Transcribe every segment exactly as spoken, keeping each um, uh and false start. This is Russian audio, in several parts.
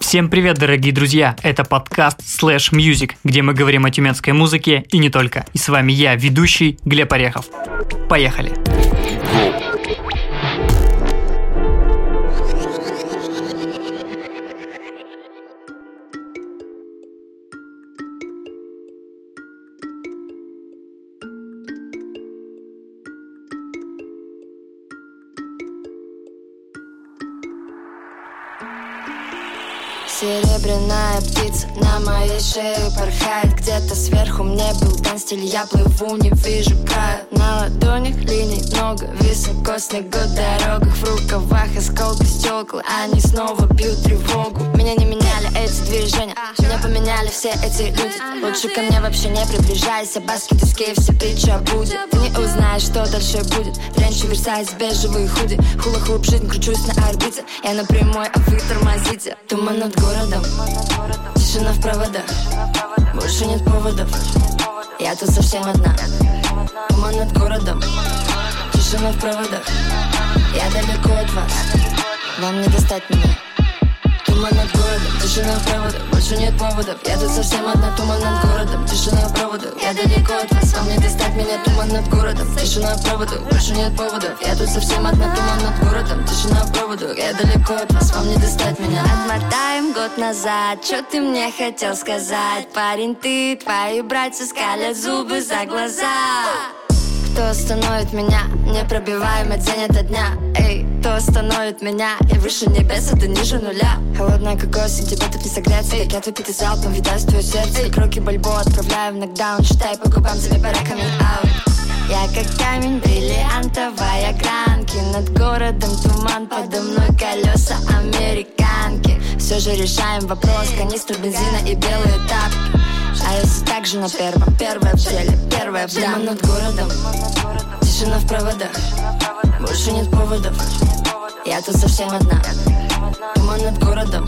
Всем привет, дорогие друзья! Это подкаст Slash Music, где мы говорим о тюменской музыке и не только. И с вами я, ведущий Глеб Орехов. Поехали! Серебряная птица на моей шее порхает. Где-то сверху мне был танстиль, я плыву, не вижу края. На ладонях линий много, высоко снегу дорогах. В рукавах осколки стекла, они снова бьют тревогу. Меня не меняли эти движения, меня поменяли все эти люди. Лучше ко мне вообще не приближайся, баски, диски, все притча будет. Ты не узнаешь, что дальше будет. Тренчи, Версайс, бежевые худи. Хула-хуп, жизнь, кручусь на орбите. Я напрямую, а вы тормозите. Туман над городом, тишина в проводах, больше нет поводов. Я тут совсем одна. Туман над городом, тишина в проводах. Я далеко от вас, вам не достать меня. Туман над городом, тишина в проводах, больше нет поводов. Я тут совсем одна. Туман над городом, тишина в проводах. Я далеко от вас, вам не достать меня. Туман над городом, тишина в проводах, больше нет поводов. Я тут совсем одна. Туман над городом, тишина в проводах. Я далеко от вас, вам не достать меня. Отмотаем год назад, что ты мне хотел сказать? Парень, ты, твои братья скалят зубы за глаза. Кто остановит меня? Непробиваемый день это дня. Эй, кто остановит меня? Я выше небес, это ниже нуля. Холодная как осень, тебя тут не согреться. Как я выпитый залпом, видать твое сердце. Как руки Бальбоа отправляю в нокдаун. Считай по губам, тебе пора камин-аут. Я как камень, бриллиантовая гранки. Над городом туман, подо мной колеса американки. Все же решаем вопрос, канистра бензина и белые тапки. А я все так же на первом, первая в теле, первая в дам. Туман над городом, тишина в проводах, больше нет поводов. Я тут совсем одна. Туман над городом,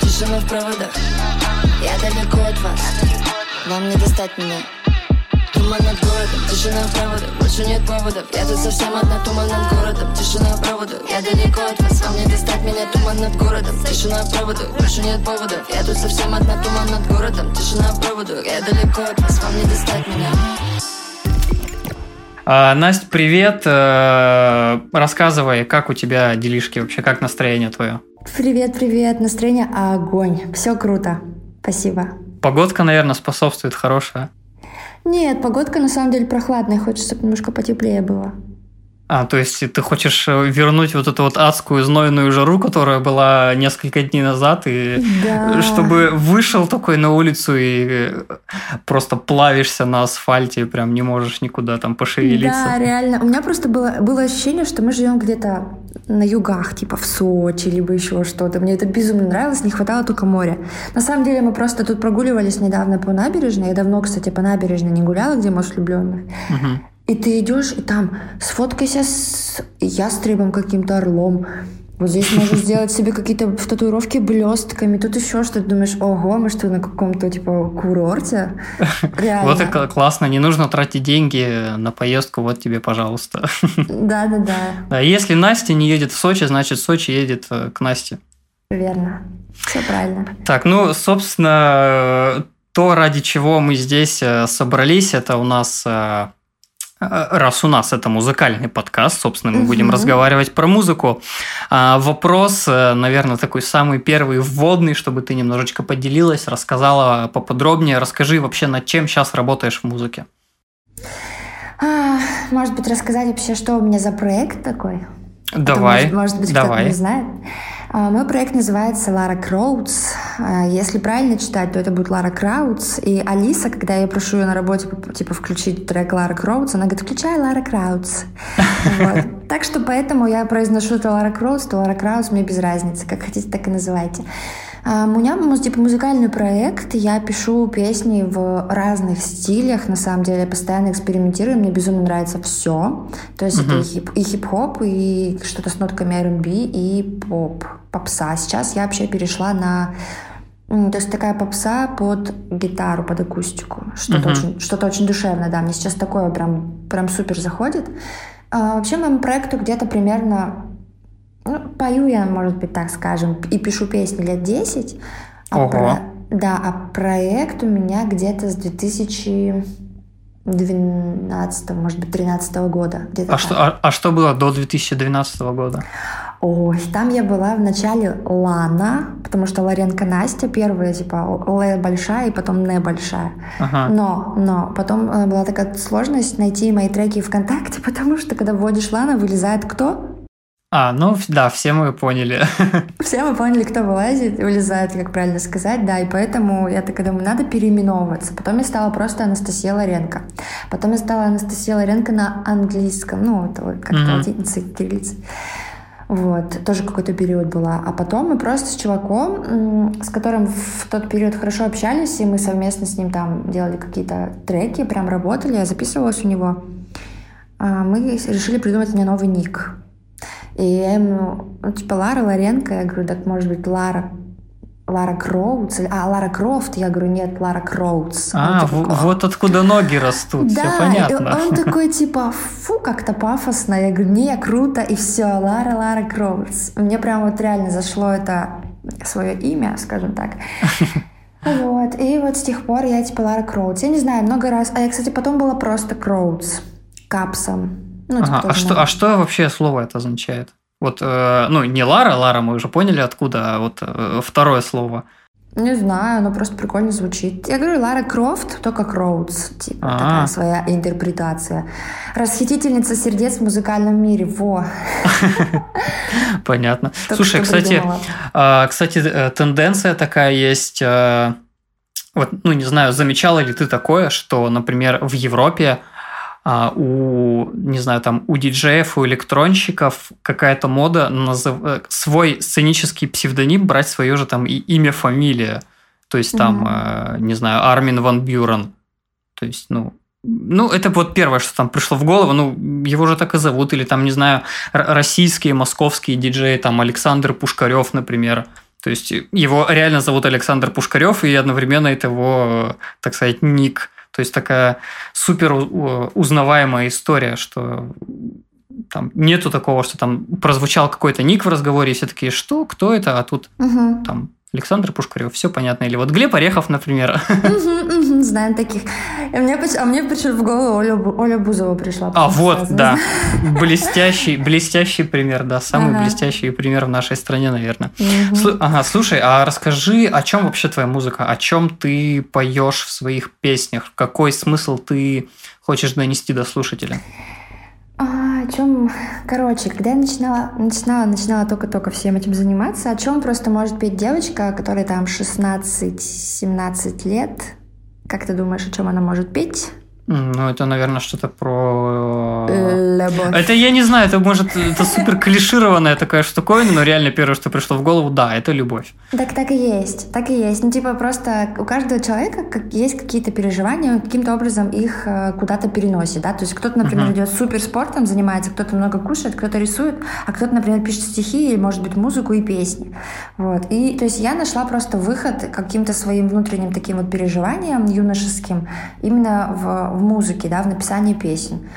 тишина в проводах. Я далеко от вас, вам не достать меня. Туман над городом, тишина в проводах, больше нет поводов. Я тут совсем одна. Туман над городом, тишина в проводах. Я далеко от вас, вам не достать меня. Туман над городом, тишина в проводах, больше нет поводов. Я тут совсем одна. Туман над городом, тишина в проводах. Я далеко от вас, вам не достать меня. А, Настя, привет. А, рассказывай, как у тебя делишки вообще, как настроение твое? Привет, привет. Настроение огонь. Все круто. Спасибо. Погодка, наверное, способствует хорошая. Нет, погодка на самом деле прохладная, хочется немножко потеплее было. А, то есть ты хочешь вернуть вот эту вот адскую знойную жару, которая была несколько дней назад, и да. Чтобы вышел такой на улицу и просто плавишься на асфальте, прям не можешь никуда там пошевелиться. Да, реально. У меня просто было, было ощущение, что мы живем где-то на югах, типа в Сочи, либо еще что-то. Мне это безумно нравилось, не хватало только моря. На самом деле мы просто тут прогуливались недавно по набережной. Я давно, кстати, по набережной не гуляла, где мост влюбленных. Угу. И ты идешь, и там сфоткайся с ястребом каким-то, орлом. Вот здесь можешь сделать себе какие-то татуировки блестками. Тут еще что-то. Думаешь, ого, мы что, на каком-то типа курорте? Реально. Вот это классно. Не нужно тратить деньги на поездку. Вот тебе, пожалуйста. Да-да-да. Если Настя не едет в Сочи, значит, Сочи едет к Насте. Верно. Все правильно. Так, ну, собственно, то, ради чего мы здесь собрались, это у нас... Раз у нас это музыкальный подкаст, собственно, мы угу. будем разговаривать про музыку. А, вопрос, наверное, такой самый первый вводный, чтобы ты немножечко поделилась, рассказала поподробнее. Расскажи вообще, над чем сейчас работаешь в музыке. А, может быть, рассказать вообще, что у меня за проект такой? Давай, а то, может, может быть, давай. Кто-то не знает. А, мой проект называется Lara Croats. А, если правильно читать, то это будет Lara Croats. И Алиса, когда я прошу ее на работе типа включить трек Lara Croats, она говорит, включай Lara Croats. Вот. Так что поэтому я произношу то Lara Croats, то Lara Croats, мне без разницы. Как хотите, так и называйте. А, у меня типа музыкальный проект. Я пишу песни в разных стилях. На самом деле я постоянно экспериментирую. Мне безумно нравится все. То есть uh-huh. это и, хип, и хип-хоп, и что-то с нотками ар энд би, и поп. попса. Сейчас я вообще перешла на То есть такая попса под гитару, под акустику. Что-то, uh-huh. очень, что-то очень душевное, да. Мне сейчас такое прям, прям супер заходит. А, вообще, моему проекту где-то примерно... Ну, пою я, может быть, так скажем, и пишу песни лет десять. А про... Да, а проект у меня где-то с две тысячи двенадцатого, может быть, две тысячи тринадцатого года. А что, а, а что было до две тысячи двенадцатого года? Ой, там я была в начале Лана, потому что Ларенко Настя первая, типа, Л большая и потом Н большая. Ага. Но, но потом была такая сложность найти мои треки ВКонтакте, потому что, когда вводишь Лана, вылезает кто? А, ну да, все мы поняли. Все мы поняли, кто вылазит, вылезает, как правильно сказать, да, и поэтому я так думаю, надо переименовываться. Потом я стала просто Анастасия Ларенко. Потом я стала Анастасия Ларенко на английском, ну, это вот как-то mm-hmm. латиница, кириллица. Вот, тоже какой-то период была. А потом мы просто с чуваком, с которым в тот период хорошо общались, и мы совместно с ним там делали какие-то треки, прям работали, я записывалась у него. Мы решили придумать мне новый ник. И я ему, ну, типа, Лара Ларенко, я говорю, так может быть Лара, Лара Кроутс, а Лара Крофт, я говорю, нет, Лара Кроутс. А, он, типа, в, вот откуда ноги растут, все понятно. Да, он такой, типа, фу, как-то пафосно, я говорю, не, круто, и все, Лара, Лара Кроутс. Мне прям вот реально зашло это свое имя, скажем так. Вот, и вот с тех пор я, типа, Лара Кроутс. Я не знаю, много раз, а я, кстати, потом была просто Кроутс, капсом. Ну, ага, а, что, а что вообще слово это означает? Вот, э, ну, не Лара, Лара, мы уже поняли, откуда, а вот э, второе слово. Не знаю, оно просто прикольно звучит. Я говорю, Лара Крофт, только Кроутс. Типа, А-а-а. такая своя интерпретация. Расхитительница сердец в музыкальном мире, во. Понятно. Слушай, кстати, кстати, тенденция такая есть... Вот, ну, не знаю, замечала ли ты такое, что, например, в Европе Uh, у, не знаю, там, у диджеев, у электронщиков какая-то мода назов... свой сценический псевдоним брать свое же там и имя, фамилия. То есть, mm-hmm. там, э, не знаю, Армин Ван Бюрен. То есть, ну, ну, это вот первое, что там пришло в голову. Ну, его же так и зовут. Или там, не знаю, российские, московские диджеи, там, Александр Пушкарев, например. То есть, его реально зовут Александр Пушкарев, и одновременно это его, так сказать, ник. То есть такая супер узнаваемая история, что там нету такого, что там прозвучал какой-то ник в разговоре, и все такие, что, кто это, а тут угу. там Александр Пушкарев, все понятно. Или вот Глеб Орехов, например. Угу, угу, знаем таких. И мне, а мне почему-то в голову Оля, Оля Бузова пришла. А вот, сразу. Да. Блестящий, блестящий пример, да. Самый ага. блестящий пример в нашей стране, наверное. Угу. Слу, ага, слушай, а расскажи, о чем вообще твоя музыка? О чем ты поешь в своих песнях? Какой смысл ты хочешь донести до слушателя? А, о чем, короче, когда я начинала, начинала, начинала только-только всем этим заниматься, о чем просто может петь девочка, которой там шестнадцать-семнадцать лет? Как ты думаешь, о чем она может петь? Ну, это, наверное, что-то про... Любовь. Это, я не знаю, это, может, это супер клишированная такая штуковина, но реально первое, что пришло в голову, да, это любовь. Так так и есть, так и есть. Ну, типа, просто у каждого человека есть какие-то переживания, он каким-то образом их куда-то переносит, да, то есть кто-то, например, uh-huh. идет суперспортом, занимается, кто-то много кушает, кто-то рисует, а кто-то, например, пишет стихи или, может быть, музыку и песни. Вот, и, то есть я нашла просто выход каким-то своим внутренним таким вот переживанием юношеским именно в в музыке, да, в написании песен.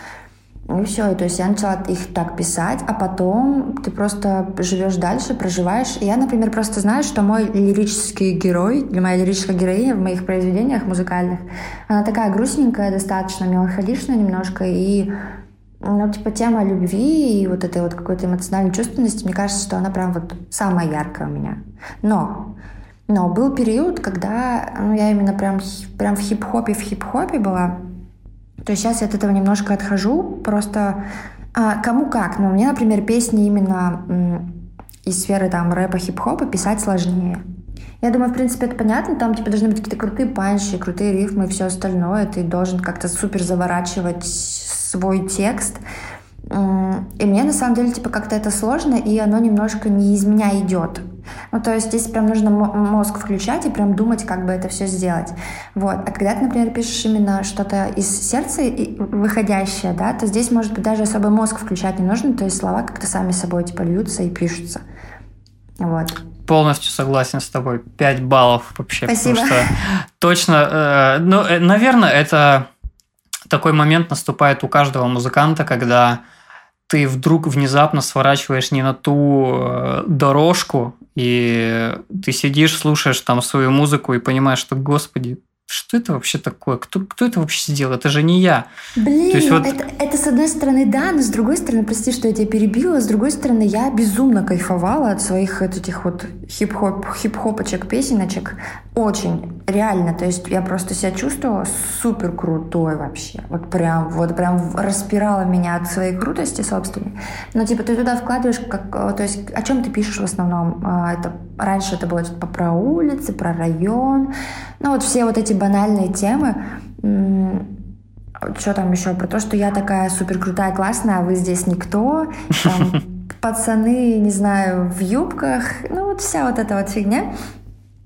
И все, и, то есть я начала их так писать, а потом ты просто живешь дальше, проживаешь. И я, например, просто знаю, что мой лирический герой, или моя лирическая героиня в моих произведениях музыкальных, она такая грустненькая, достаточно меланхоличная немножко, и, ну, типа, тема любви и вот этой вот какой-то эмоциональной чувственности, мне кажется, что она прям вот самая яркая у меня. Но... Но был период, когда, ну, я именно прям, прям в хип-хопе, в хип-хопе была. То есть сейчас я от этого немножко отхожу, просто а, кому как. Но мне, например, песни именно м, из сферы там рэпа, хип-хопа писать сложнее. Я думаю, в принципе, это понятно, там типа должны быть какие-то крутые панчи, крутые рифмы и все остальное. Ты должен как-то супер заворачивать свой текст. И мне, на самом деле, типа как-то это сложно, и оно немножко не из меня идет. Ну, то есть здесь прям нужно мозг включать и прям думать, как бы это все сделать. Вот. А когда ты, например, пишешь именно что-то из сердца выходящее, да, то здесь, может быть, даже особо мозг включать не нужно, то есть слова как-то сами собой, типа, льются и пишутся. Вот. полностью согласен с тобой. пять баллов вообще. Спасибо. Потому что точно, ну, наверное, это такой момент наступает у каждого музыканта, когда ты вдруг внезапно сворачиваешь не на ту дорожку, и ты сидишь, слушаешь там свою музыку и понимаешь, что, господи, что это вообще такое? Кто, кто это вообще сделал? Это же не я. Блин, то есть, вот... это, это с одной стороны да, но с другой стороны, прости, что я тебя перебила, с другой стороны, я безумно кайфовала от своих от этих вот хип-хоп, хип-хопочек, песеночек. Очень, реально. То есть я просто себя чувствовала супер крутой вообще. Вот прям, вот прям распирала меня от своей крутости собственной. Но типа ты туда вкладываешь, как, то есть о чем ты пишешь в основном? Это, раньше это было типа про улицы, про район. Ну вот все вот эти банальные темы. Что там еще? Про то, что я такая супер крутая, классная, а вы здесь никто. Там, пацаны, не знаю, в юбках. Ну вот вся вот эта вот фигня.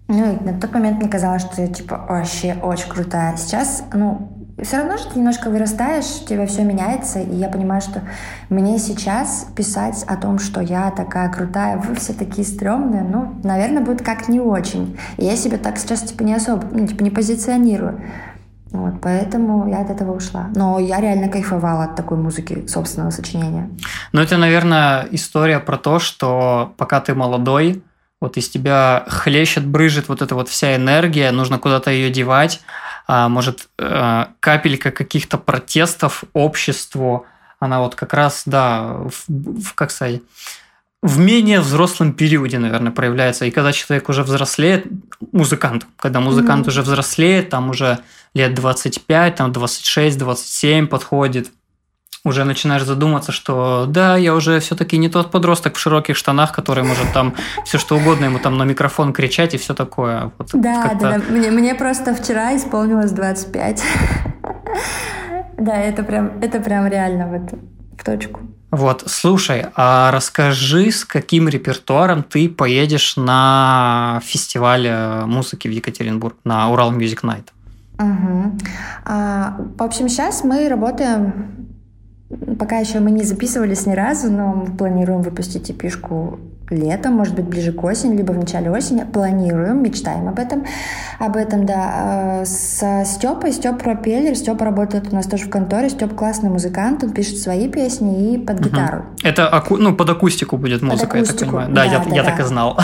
Ну и на тот момент мне казалось, что я типа вообще очень крутая. Сейчас, ну, все равно же ты немножко вырастаешь, у тебя все меняется, и я понимаю, что мне сейчас писать о том, что я такая крутая, вы все такие стрёмные, ну, наверное, будет как не очень. И я себя так сейчас типа не особо, ну, типа не позиционирую. Вот, поэтому я от этого ушла. Но я реально кайфовала от такой музыки собственного сочинения. Ну, это, наверное, история про то, что пока ты молодой, вот из тебя хлещет, брызжет вот эта вот вся энергия, нужно куда-то ее девать. А, может, капелька каких-то протестов обществу, она вот как раз, да, в, в, как сказать, в менее взрослом периоде, наверное, проявляется. И когда человек уже взрослеет, музыкант, когда музыкант mm-hmm. уже взрослеет, там уже лет двадцать пять, там двадцать шесть, двадцать семь подходит, уже начинаешь задуматься, что да, я уже все-таки не тот подросток в широких штанах, который может там все что угодно ему там на микрофон кричать и все такое. Вот да, как-то... да, да. Мне, мне просто вчера исполнилось двадцать пять. Да, это прям, это прям реально в, эту, в точку. Вот, слушай, а расскажи, с каким репертуаром ты поедешь на фестиваль музыки в Екатеринбург, на Ural Music Night? Угу. А, в общем, сейчас мы работаем... Пока еще мы не записывались ни разу, но мы планируем выпустить эпишку летом, может быть, ближе к осени, либо в начале осени. Планируем, мечтаем об этом. Об этом, да. С Стёпой, Стёпа Пропеллер. Стёпа работает у нас тоже в конторе. Стёпа классный музыкант, он пишет свои песни и под угу. гитару. Это аку... ну, под акустику будет музыка, под акустику. Я так понимаю. Да, да, я, да, я да. так и знал.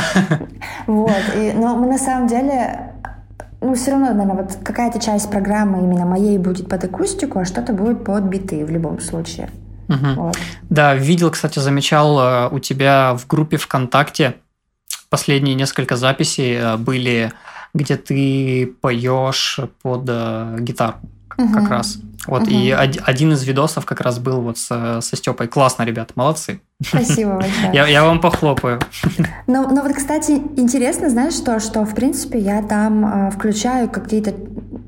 Вот. И, но мы на самом деле... Ну, все равно, наверное, вот какая-то часть программы именно моей будет под акустику, а что-то будет под биты в любом случае. Угу. Вот. Да, видел, кстати, замечал у тебя в группе ВКонтакте последние несколько записей были, где ты поешь под гитару угу. как раз. Вот, угу. и один из видосов как раз был вот со, со Стёпой. Классно, ребята, молодцы. Спасибо большое. Я, я вам похлопаю. Но, но вот, кстати, интересно, знаешь, что, что в принципе я там э, включаю какие-то...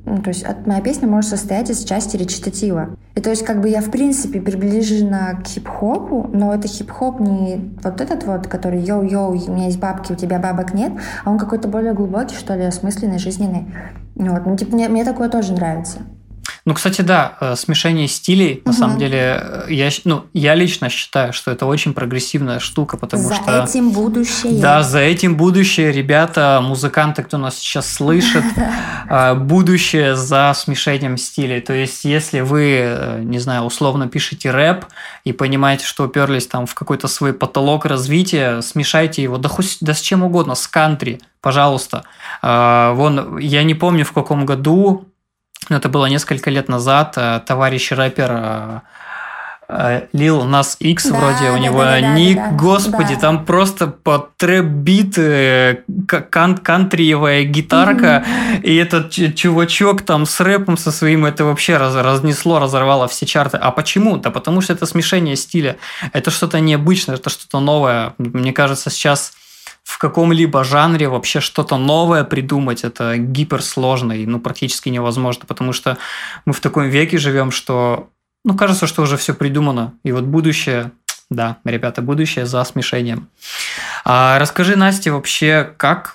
Ну, то есть моя песня может состоять из части речитатива. И то есть как бы я в принципе приближена к хип-хопу, но это хип-хоп не вот этот вот, который «йоу-йоу, у меня есть бабки, у тебя бабок нет», а он какой-то более глубокий, что ли, осмысленный, жизненный. Вот. Ну, типа, мне, мне такое тоже нравится. Ну, кстати, да, смешение стилей, угу. на самом деле, я, ну, я лично считаю, что это очень прогрессивная штука, потому за что... За этим будущее. Да, за этим будущее, ребята, музыканты, кто нас сейчас слышит, будущее за смешением стилей. То есть, если вы, не знаю, условно пишете рэп и понимаете, что уперлись там в какой-то свой потолок развития, смешайте его, да, хоть, да с чем угодно, с кантри, пожалуйста. Вон, я не помню, в каком году... Но это было несколько лет назад. Товарищ рэпер Lil Nas X, да, вроде да, у него да, да, ник, да, да, господи, да. Там просто под трэп-биты кан- кантриевая гитарка, mm-hmm. и этот чувачок там с рэпом со своим, это вообще раз- разнесло, разорвало все чарты. А почему? Да потому что это смешение стиля, это что-то необычное, это что-то новое. Мне кажется, сейчас... в каком-либо жанре вообще что-то новое придумать, это гиперсложно и ну, практически невозможно, потому что мы в таком веке живем, что ну, кажется, что уже все придумано. И вот будущее, да, ребята, будущее за смешением. А расскажи, Настя, вообще, как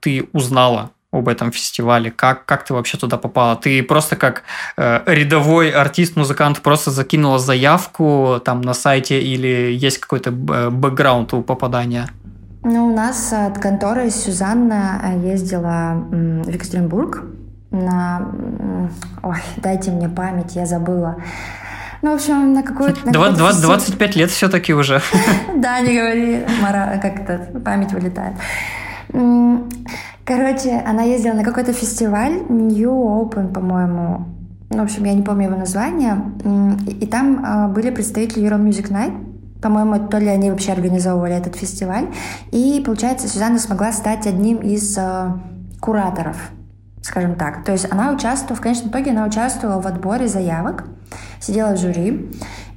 ты узнала об этом фестивале, как, как ты вообще туда попала? Ты просто как э, рядовой артист-музыкант просто закинула заявку там на сайте или есть какой-то бэкграунд у попадания? Ну, у нас от конторы Сюзанна ездила в Екатеринбург на... Ой, дайте мне память, я забыла. Ну, в общем, на какую-то... На двадцать пять лет все-таки уже. Да, не говори, Мара, как-то память вылетает. Короче, она ездила на какой-то фестиваль, New Open, по-моему. В общем, я не помню его название. И там были представители Ural Music Night. По-моему, то ли они вообще организовывали этот фестиваль. И, получается, Сюзанна смогла стать одним из кураторов, скажем так. То есть она участвовала, в конечном итоге она участвовала в отборе заявок, сидела в жюри,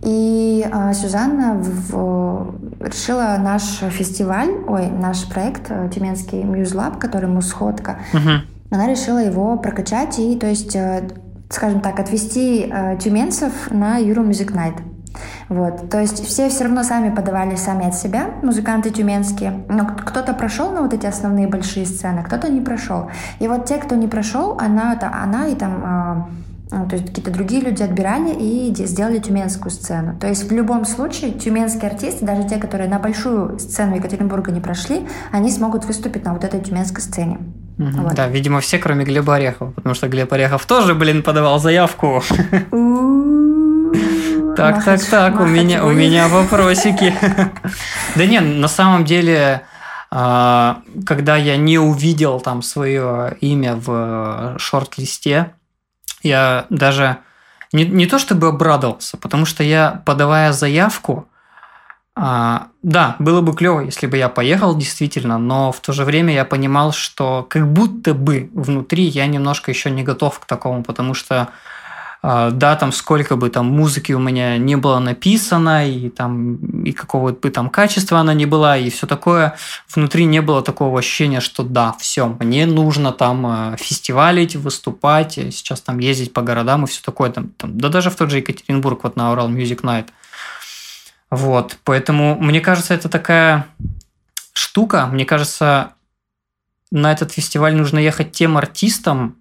и э, Сюзанна в, решила наш фестиваль, ой, наш проект Тюменский Мьюзлаб, которому сходка, uh-huh. она решила его прокачать и, то есть, э, скажем так, отвести э, тюменцев на Ural Music Night. Вот, то есть все все равно сами подавали сами от себя, музыканты тюменские, но кто-то прошел на вот эти основные большие сцены, кто-то не прошел. И вот те, кто не прошел, она, она и там, э, то есть какие-то другие люди отбирали и сделали тюменскую сцену. То есть в любом случае тюменские артисты, даже те, которые на большую сцену Екатеринбурга не прошли, они смогут выступить на вот этой тюменской сцене. Mm-hmm. Вот. Да, видимо, все, кроме Глеба Орехова, потому что Глеб Орехов тоже, блин, подавал заявку. Так, махач, так, так, у меня, у меня вопросики. Да не, на самом деле, когда я не увидел там свое имя в шорт-листе, я даже не, не то чтобы обрадовался, потому что я, подавая заявку, да, было бы клево, если бы я поехал действительно, но в то же время я понимал, что как будто бы внутри я немножко еще не готов к такому, потому что да, там сколько бы там музыки у меня не было написано, и там и какого бы там качества она не была, и все такое, внутри не было такого ощущения, что да, все, мне нужно там фестивалить, выступать, сейчас там ездить по городам и все такое, там, там, да даже в тот же Екатеринбург, вот на Ural Music Night. Вот, поэтому, мне кажется, это такая штука, мне кажется, на этот фестиваль нужно ехать тем артистам,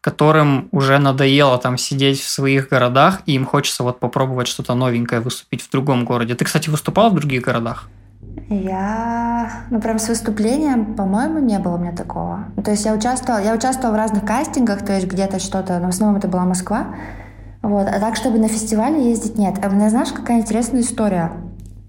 которым уже надоело там сидеть в своих городах, и им хочется вот попробовать что-то новенькое, выступить в другом городе. Ты, кстати, выступал в других городах? Я, ну прям с выступлением, по-моему, не было у меня такого. То есть я участвовала, я участвовала в разных кастингах, то есть где-то что-то, но в основном это была Москва. Вот. А так, чтобы на фестивале ездить, нет. А мне, знаешь, какая интересная история?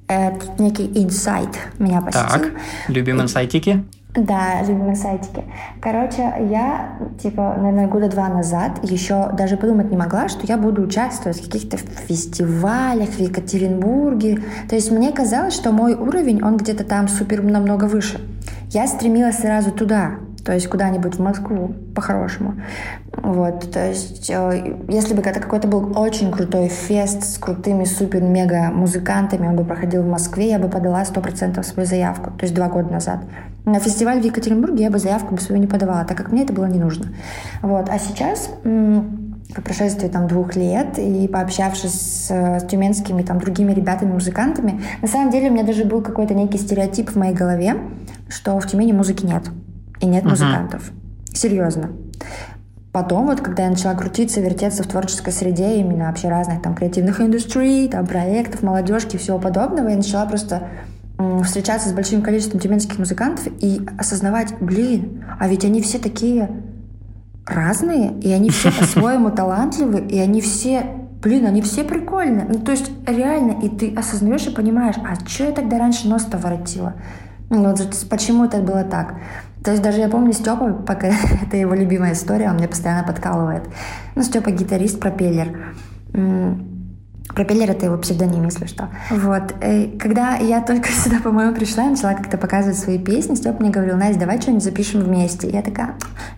Этот некий инсайт меня посетил. Так, любим инсайтики. Да, любимые сайтики. Короче, я, типа, наверное, года два назад еще даже подумать не могла, что я буду участвовать в каких-то фестивалях в Екатеринбурге. То есть мне казалось, что мой уровень, он где-то там супер намного выше. Я стремилась сразу туда, то есть куда-нибудь в Москву, по-хорошему. Вот, то есть если бы это какой-то был очень крутой фест с крутыми супер-мега-музыкантами, он бы проходил в Москве, я бы подала сто процентов свою заявку, то есть два года назад. На фестиваль в Екатеринбурге я бы заявку бы свою не подавала, так как мне это было не нужно. Вот, а сейчас... по прошествии там двух лет и пообщавшись с, с тюменскими там другими ребятами-музыкантами, на самом деле у меня даже был какой-то некий стереотип в моей голове, что в Тюмени музыки нет. И нет uh-huh. музыкантов. Серьезно. Потом, вот, когда я начала крутиться, вертеться в творческой среде, именно вообще разных там креативных индустрий, там проектов, молодежки и всего подобного, я начала просто м- встречаться с большим количеством тюменских музыкантов и осознавать, блин, а ведь они все такие... разные, и они все по-своему талантливы, и они все, блин, они все прикольные. Ну, то есть, реально, и ты осознаешь и понимаешь, а что я тогда раньше нос-то воротила? Ну, почему это было так? То есть, даже я помню Стёпа, пока это его любимая история, он меня постоянно подкалывает. Ну, Стёпа гитарист, Пропеллер. Пропеллер — это его псевдоним, если что. Вот. И когда я только сюда, по-моему, пришла, я начала как-то показывать свои песни, Стёпа мне говорил: Настя, давай что-нибудь запишем вместе. И я такая: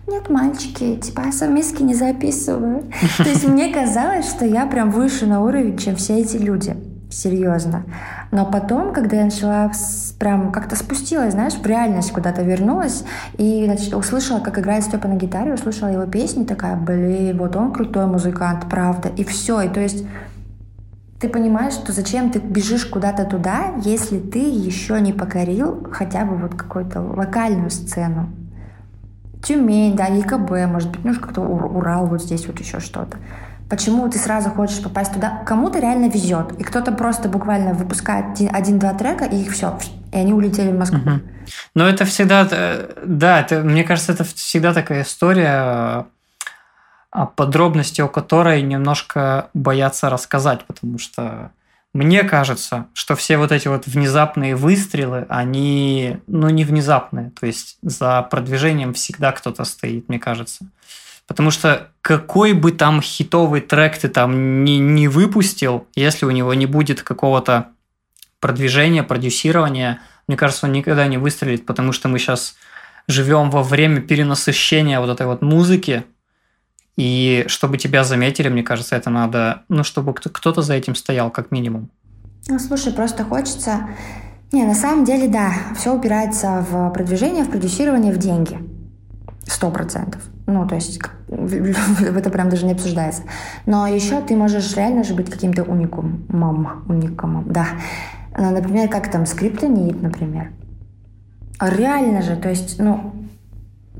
нет, мальчики, типа, я сам миски не записываю. То есть мне казалось, что я прям выше на уровень, чем все эти люди. Серьезно. Но потом, когда я начала прям как-то спустилась, знаешь, в реальность куда-то вернулась и значит, услышала, как играет Стёпа на гитаре, услышала его песни, такая, блин, вот он крутой музыкант, правда. И все. И то есть... ты понимаешь, что зачем ты бежишь куда-то туда, если ты еще не покорил хотя бы вот какую-то локальную сцену. Тюмень, да, ЕКБ, может быть, ну, как-то Урал, вот здесь вот еще что-то. Почему ты сразу хочешь попасть туда? Кому-то реально везет, и кто-то просто буквально выпускает один-два трека, и их все, и они улетели в Москву. Угу. Но это всегда, да, это, мне кажется, это всегда такая история, подробности о которой немножко боятся рассказать, потому что мне кажется, что все вот эти вот внезапные выстрелы, они, ну, не внезапные, то есть за продвижением всегда кто-то стоит, мне кажется. Потому что какой бы там хитовый трек ты там не, не выпустил, если у него не будет какого-то продвижения, продюсирования, мне кажется, он никогда не выстрелит, потому что мы сейчас живем во время перенасыщения вот этой вот музыки, и чтобы тебя заметили, мне кажется, это надо, ну, чтобы кто-то за этим стоял, как минимум. Ну, слушай, просто хочется... Не, на самом деле, да, все упирается в продвижение, в продюсирование, в деньги. Сто процентов. Ну, то есть, это прям даже не обсуждается. Но еще ты можешь реально же быть каким-то уникумом. Уникумом, да. Например, как там Скриптонит, например. Реально же, то есть, ну...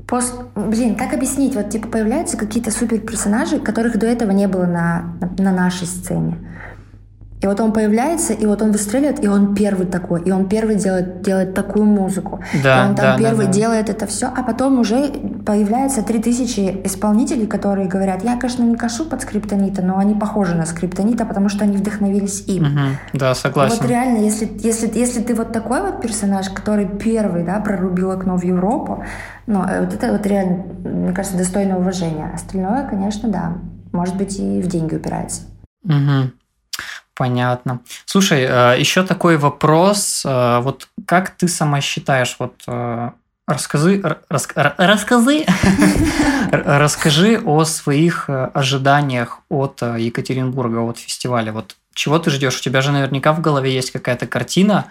Пост... Блин, как объяснить? Вот типа появляются какие-то суперперсонажи, которых до этого не было на, на, на нашей сцене. И вот он появляется, и вот он выстреливает, и он первый такой, и он первый делает, делает такую музыку. Да, и он там да, первый да, да. делает это все, а потом уже появляется три тысячи исполнителей, которые говорят, я, конечно, не кашу под Скриптонита, но они похожи на Скриптонита, потому что они вдохновились им. Угу, да, согласен. Вот реально, если, если, если ты вот такой вот персонаж, который первый, да, прорубил окно в Европу, ну, вот это вот реально, мне кажется, достойно уважения. Остальное, конечно, да, может быть, и в деньги упирается. Угу. Понятно. Слушай, еще такой вопрос. Вот как ты сама считаешь, вот расскажи, рас, расскажи, расскажи о своих ожиданиях от Екатеринбурга, от фестиваля. Вот чего ты ждешь? У тебя же наверняка в голове есть какая-то картина.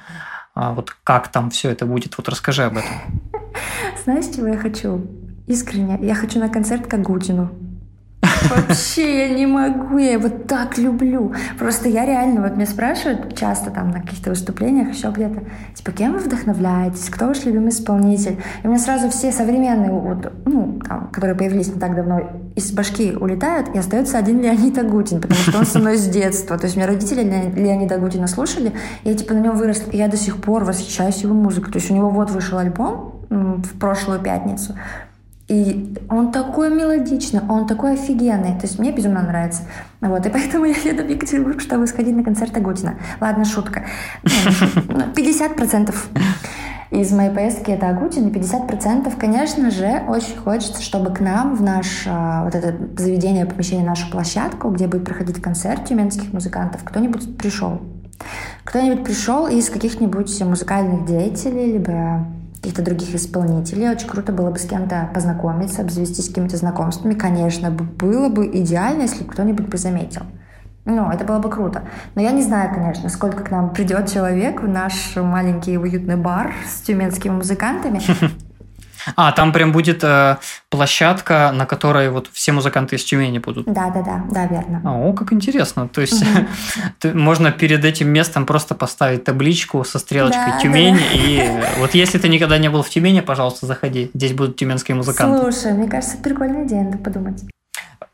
Вот как там все это будет? Вот расскажи об этом. Знаешь, чего я хочу? Искренне. Я хочу на концерт к Агутину. Вообще я не могу, я его так люблю. Просто я реально, вот меня спрашивают часто там на каких-то выступлениях, еще где-то, типа, кем вы вдохновляетесь, кто ваш любимый исполнитель? И у меня сразу все современные, вот, ну, там, которые появились не так давно, из башки улетают, и остается один Леонид Агутин, потому что он со мной с детства. То есть у меня родители Леонида Агутина слушали, я типа на нем выросла, и я до сих пор восхищаюсь его музыкой. То есть у него вот вышел альбом в прошлую пятницу, и он такой мелодичный, он такой офигенный. То есть мне безумно нравится. Вот. И поэтому я еду в Екатеринбург, чтобы сходить на концерт Агутина. Ладно, шутка. пятьдесят процентов из моей поездки это Агутин. И пятьдесят процентов, конечно же, очень хочется, чтобы к нам в наше вот это заведение, помещение, нашу площадку, где будет проходить концерт тюменских музыкантов, кто-нибудь пришел. Кто-нибудь пришел из каких-нибудь музыкальных деятелей, либо... каких-то других исполнителей. Очень круто было бы с кем-то познакомиться, обзавестись какими-то знакомствами. Конечно, было бы идеально, если бы кто-нибудь бы заметил. Ну, это было бы круто. Но я не знаю, конечно, сколько к нам придет человек в наш маленький уютный бар с тюменскими музыкантами. А, там прям будет э, площадка, на которой вот все музыканты из Тюмени будут. Да, да, да, да, верно. О, как интересно. То есть mm-hmm. можно перед этим местом просто поставить табличку со стрелочкой да, Тюмени. Да, да. И вот если ты никогда не был в Тюмени, пожалуйста, заходи. Здесь будут тюменские музыканты. Слушай, мне кажется, прикольная идея, надо подумать.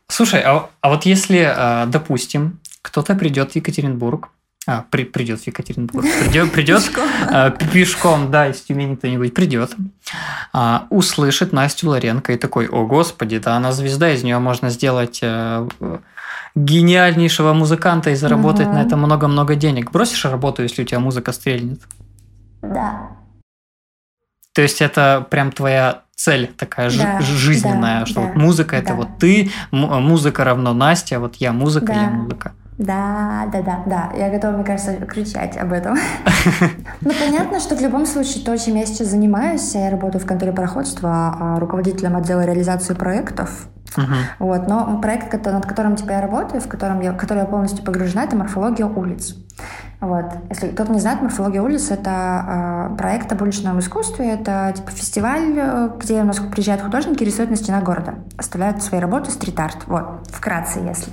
Слушай, а, а вот если, допустим, кто-то придет в Екатеринбург, А, при, придет в Екатеринбург. Придет, придет пешком. Э, пешком, да, из Тюмени кто-нибудь придет, э, услышит Настю Ларенко и такой, о господи, да она звезда, из нее можно сделать э, гениальнейшего музыканта и заработать угу. на это много-много денег. Бросишь работу, если у тебя музыка стрельнет? Да. То есть это прям твоя цель такая да, жизненная, да, что да, вот музыка да. это вот ты, музыка равно Настя, вот я музыка, да. я музыка. Да, да, да, да. Я готова, мне кажется, кричать об этом. Ну, понятно, что в любом случае то, чем я сейчас занимаюсь, я работаю в конторе пароходства руководителем отдела реализации проектов. Вот, но проект, над которым теперь я работаю, в котором я, который я полностью погружена, это «Морфология улиц». Вот. Если кто-то не знает, «Морфология улиц» — это э, проект об уличном искусстве, это типа фестиваль, где у нас приезжают художники и рисуют на стенах города, оставляют свои работы, стрит-арт. Вот, вкратце, если...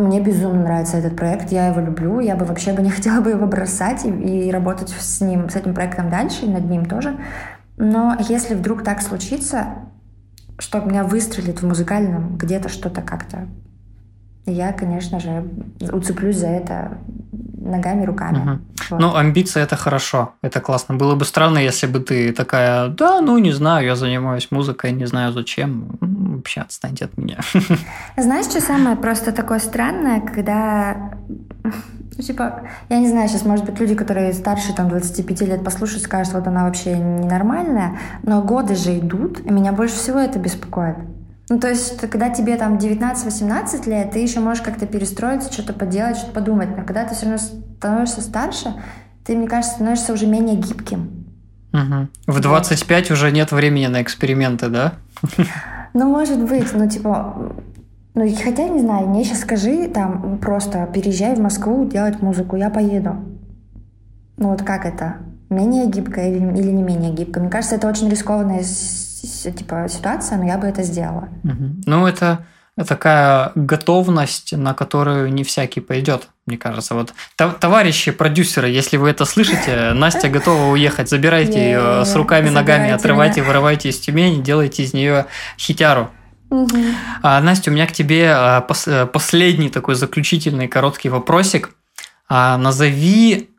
Мне безумно нравится этот проект, я его люблю, я бы вообще бы не хотела бы его бросать и, и работать с ним, с этим проектом дальше, и над ним тоже. Но если вдруг так случится, что меня выстрелит в музыкальном где-то что-то как-то, я, конечно же, уцеплюсь за это ногами, руками. Угу. Вот. Ну, амбиции – это хорошо, это классно. Было бы странно, если бы ты такая, да, ну, не знаю, я занимаюсь музыкой, не знаю зачем, вообще отстаньте от меня. Знаешь, что самое просто такое странное, когда, ну, типа, я не знаю, сейчас, может быть, люди, которые старше, там, двадцати пяти лет послушают, скажут, вот она вообще ненормальная, но годы же идут, и меня больше всего это беспокоит. Ну, то есть, когда тебе там девятнадцать-восемнадцать лет, ты еще можешь как-то перестроиться, что-то поделать, что-то подумать. Но когда ты все равно становишься старше, ты, мне кажется, становишься уже менее гибким. Угу. В двадцать пять да. уже нет времени на эксперименты, да? Ну, может быть, ну, типа... Ну, хотя, не знаю, мне сейчас скажи, там, просто переезжай в Москву делать музыку, я поеду. Ну, вот как это? Менее гибко или, или не менее гибко? Мне кажется, это очень рискованная типа ситуация, но я бы это сделала. Угу. Ну, это такая готовность, на которую не всякий пойдет, мне кажется. Вот товарищи продюсеры, если вы это слышите, Настя готова уехать. Забирайте ее с руками-ногами, отрывайте, вырывайте из Тюмени, делайте из нее хитяру. Угу. А, Настя, у меня к тебе пос- последний такой заключительный короткий вопросик. А, назови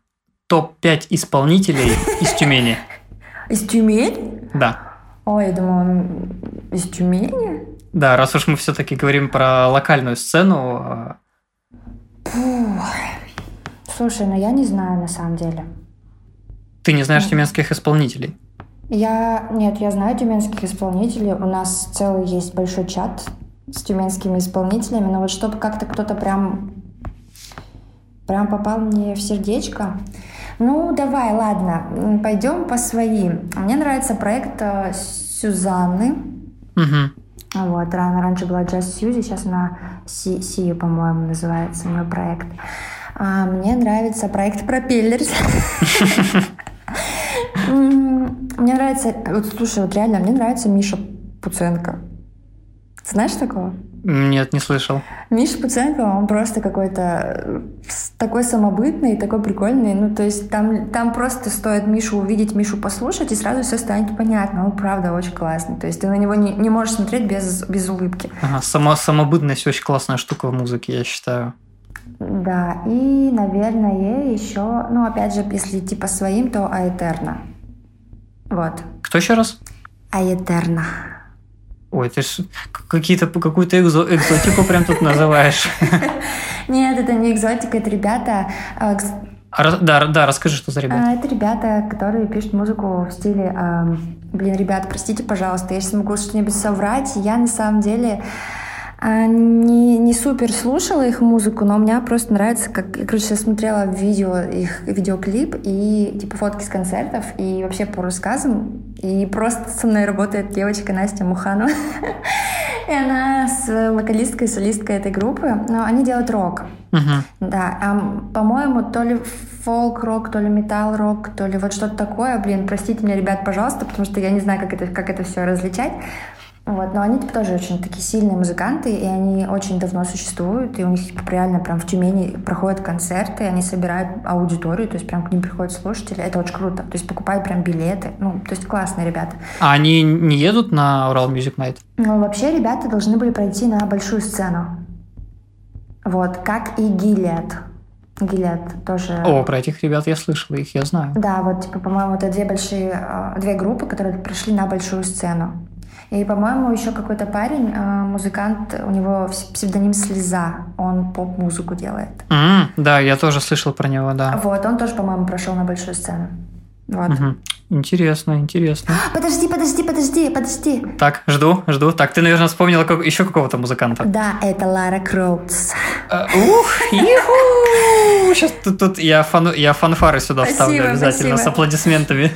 топ пять исполнителей из Тюмени. Из Тюмени? Да. Ой, я думала, из Тюмени? Да, раз уж мы все-таки говорим про локальную сцену. Фух. Слушай, ну я не знаю на самом деле. Ты не знаешь нет. тюменских исполнителей? Я... Нет, я знаю тюменских исполнителей. У нас целый есть большой чат с тюменскими исполнителями, но вот чтобы как-то кто-то прям... Прям попал мне в сердечко... Ну, давай, ладно, пойдем по своим. Мне нравится проект Сюзанны. Угу. Вот, рано, раньше была Just Suzy, сейчас она Сию, по-моему, называется, мой проект. А мне нравится проект Пропеллер. Мне нравится, вот слушай, вот реально, мне нравится Миша Пуценко. Знаешь такого? Нет, не слышал. Миша Пуценко, он просто какой-то такой самобытный, такой прикольный. Ну, то есть там, там просто стоит Мишу увидеть, Мишу послушать, и сразу все станет понятно. Он, правда, очень классный. То есть ты на него не, не можешь смотреть без, без улыбки. Ага, сама, самобытность очень классная штука в музыке, я считаю. Да, и, наверное, еще... Ну, опять же, если идти по своим, то Аэтерна. Вот. Кто еще раз? Аэтерна. Ой, ты ж какие-то, какую-то экзо, экзотику прям тут называешь. Нет, это не экзотика, это ребята... А, да, да, расскажи, что за ребята. Это ребята, которые пишут музыку в стиле... Э, блин, ребят, простите, пожалуйста, я сейчас могу что-нибудь соврать. Я на самом деле э, не, не супер слушала их музыку, но мне просто нравится, как... Я, короче, смотрела видео, их видеоклип и типа фотки с концертов, и вообще по рассказам. И просто со мной работает девочка Настя Муханова. И она вокалистка и солистка этой группы. Но они делают рок. Uh-huh. Да, а, по-моему, то ли фолк-рок, то ли метал-рок, то ли вот что-то такое. Блин, простите меня, ребят, пожалуйста, потому что я не знаю, как это, как это все различать. Вот, но они типа, тоже очень такие сильные музыканты, и они очень давно существуют, и у них типа, реально прям в Тюмени проходят концерты, они собирают аудиторию, то есть прям к ним приходят слушатели, это очень круто, то есть покупают прям билеты, ну, то есть классные ребята. А они не едут на Ural Music Night? Ну, вообще ребята должны были пройти на большую сцену, вот, как и Гилет. Гилет тоже. О, про этих ребят я слышала, их я знаю. Да, вот, типа, по-моему, это две большие, две группы, которые пришли на большую сцену. И, по-моему, еще какой-то парень, музыкант, у него псевдоним Слеза, он поп-музыку делает. Mm-hmm. Да, я тоже слышал про него, да. Вот, он тоже, по-моему, прошел на большую сцену. Вот. Mm-hmm. Интересно, интересно. Подожди, подожди, подожди, подожди. Так, жду, жду. Так, ты, наверное, вспомнила как... еще какого-то музыканта. Да, это Lara Croats. Ух, иху! Сейчас тут, тут я, фан... я фанфары сюда спасибо, вставлю обязательно спасибо. С аплодисментами.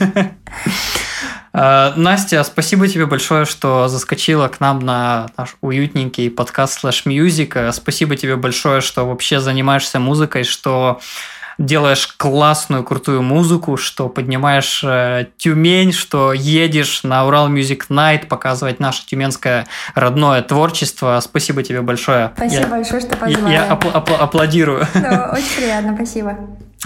Настя, спасибо тебе большое, что заскочила к нам на наш уютненький подкаст Slash Music. Спасибо тебе большое, что вообще занимаешься музыкой, что делаешь классную, крутую музыку, что поднимаешь Тюмень, что едешь на Ural Music Night показывать наше тюменское родное творчество. Спасибо тебе большое. Спасибо я, большое, что позвали. Я, я апл- апл- аплодирую. Да, очень приятно, спасибо.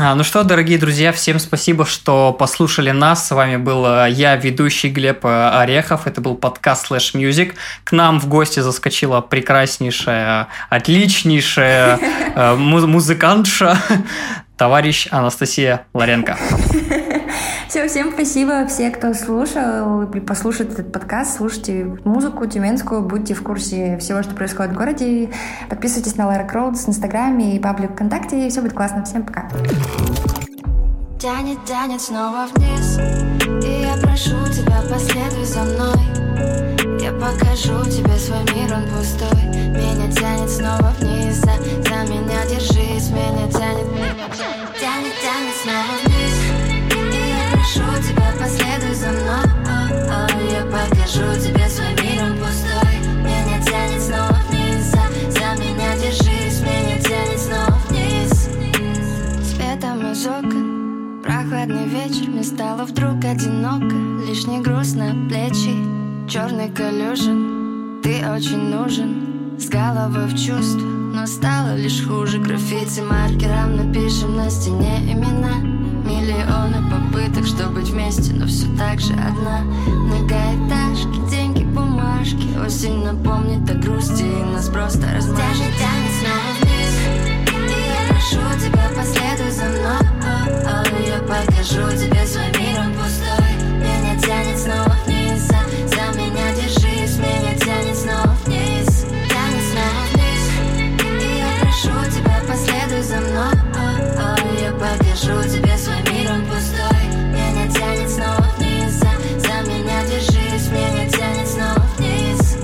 А, ну что, дорогие друзья, всем спасибо, что послушали нас. С вами был я, ведущий Глеб Орехов. Это был подкаст Slash Music. К нам в гости заскочила прекраснейшая, отличнейшая музыкантша товарищ Анастасия Ларенко. Все, всем спасибо, все, кто слушал и послушает этот подкаст, слушайте музыку тюменскую, будьте в курсе всего, что происходит в городе, подписывайтесь на Lara Croats в Инстаграме и паблик ВКонтакте, и все будет классно. Всем пока. Тянет, тянет снова вниз, и я прошу тебя, последуй за мной. Я покажу тебе свой мир, он пустой. Меня тянет снова вниз, за, за меня держись. Меня тянет, меня тянет, тянет, тянет снова вниз. Прошу тебя, последуй за мной. О, о, я покажу тебе свой мир, он пустой. Меня тянет снова вниз, за, за меня держись. Меня тянет снова вниз. Светом из окон прохладный вечер, мне стало вдруг одиноко. Лишний груз на плечи, черный колюжин. Ты очень нужен, с головы в чувство, но стало лишь хуже. Граффити маркером напишем на стене имена. Миллионы попыток, чтобы быть вместе, но все так же одна. Многоэтажки, деньги, бумажки. Осень напомнит о грусти, и нас просто размажет. Тянет, тянет снова вниз, и я прошу тебя, последуй за мной. О, о, я покажу тебе свой мир, он пустой. Меня тянет снова вниз, за, за меня держись. Меня тянет снова вниз, тянет снова вниз, и я прошу тебя, последуй за мной. О, о, я покажу тебе свой мир, он пустой. Меня тянет снова вниз, за, за меня держись. Меня тянет снова вниз.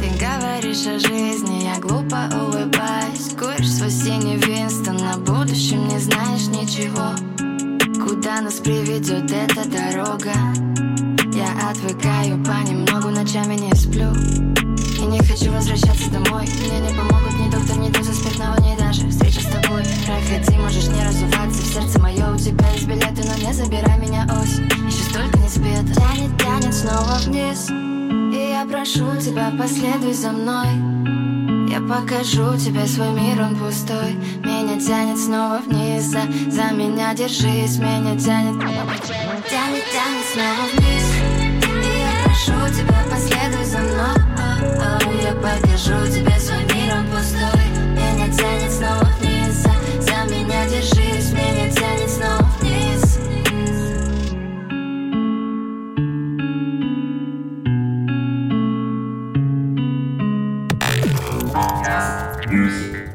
Ты говоришь о жизни, я глупо улыбаюсь. Куришь свой синий Винстон, на будущем не знаешь ничего. Куда нас приведет эта дорога? Я отвыкаю понемногу, ночами не сплю. И не хочу возвращаться домой. Мне не помогут ни доктор, ни доза спиртного, ни даже встреча с тобой. Проходи, можешь не разуваться, в сердце мое у тебя есть билеты, но не забирай меня, ось. Еще столько не спета. Тянет, тянет снова вниз, и я прошу тебя, последуй за мной. Я покажу тебе свой мир, он пустой. Меня тянет снова вниз, за, за меня держись. Меня тянет, тянет, тянет снова вниз, и я прошу тебя, последуй за мной. О, я покажу тебе свой мир, он пустой. Меня тянет снова вниз, за, за меня держись. Меня тянет снова вниз. Yes.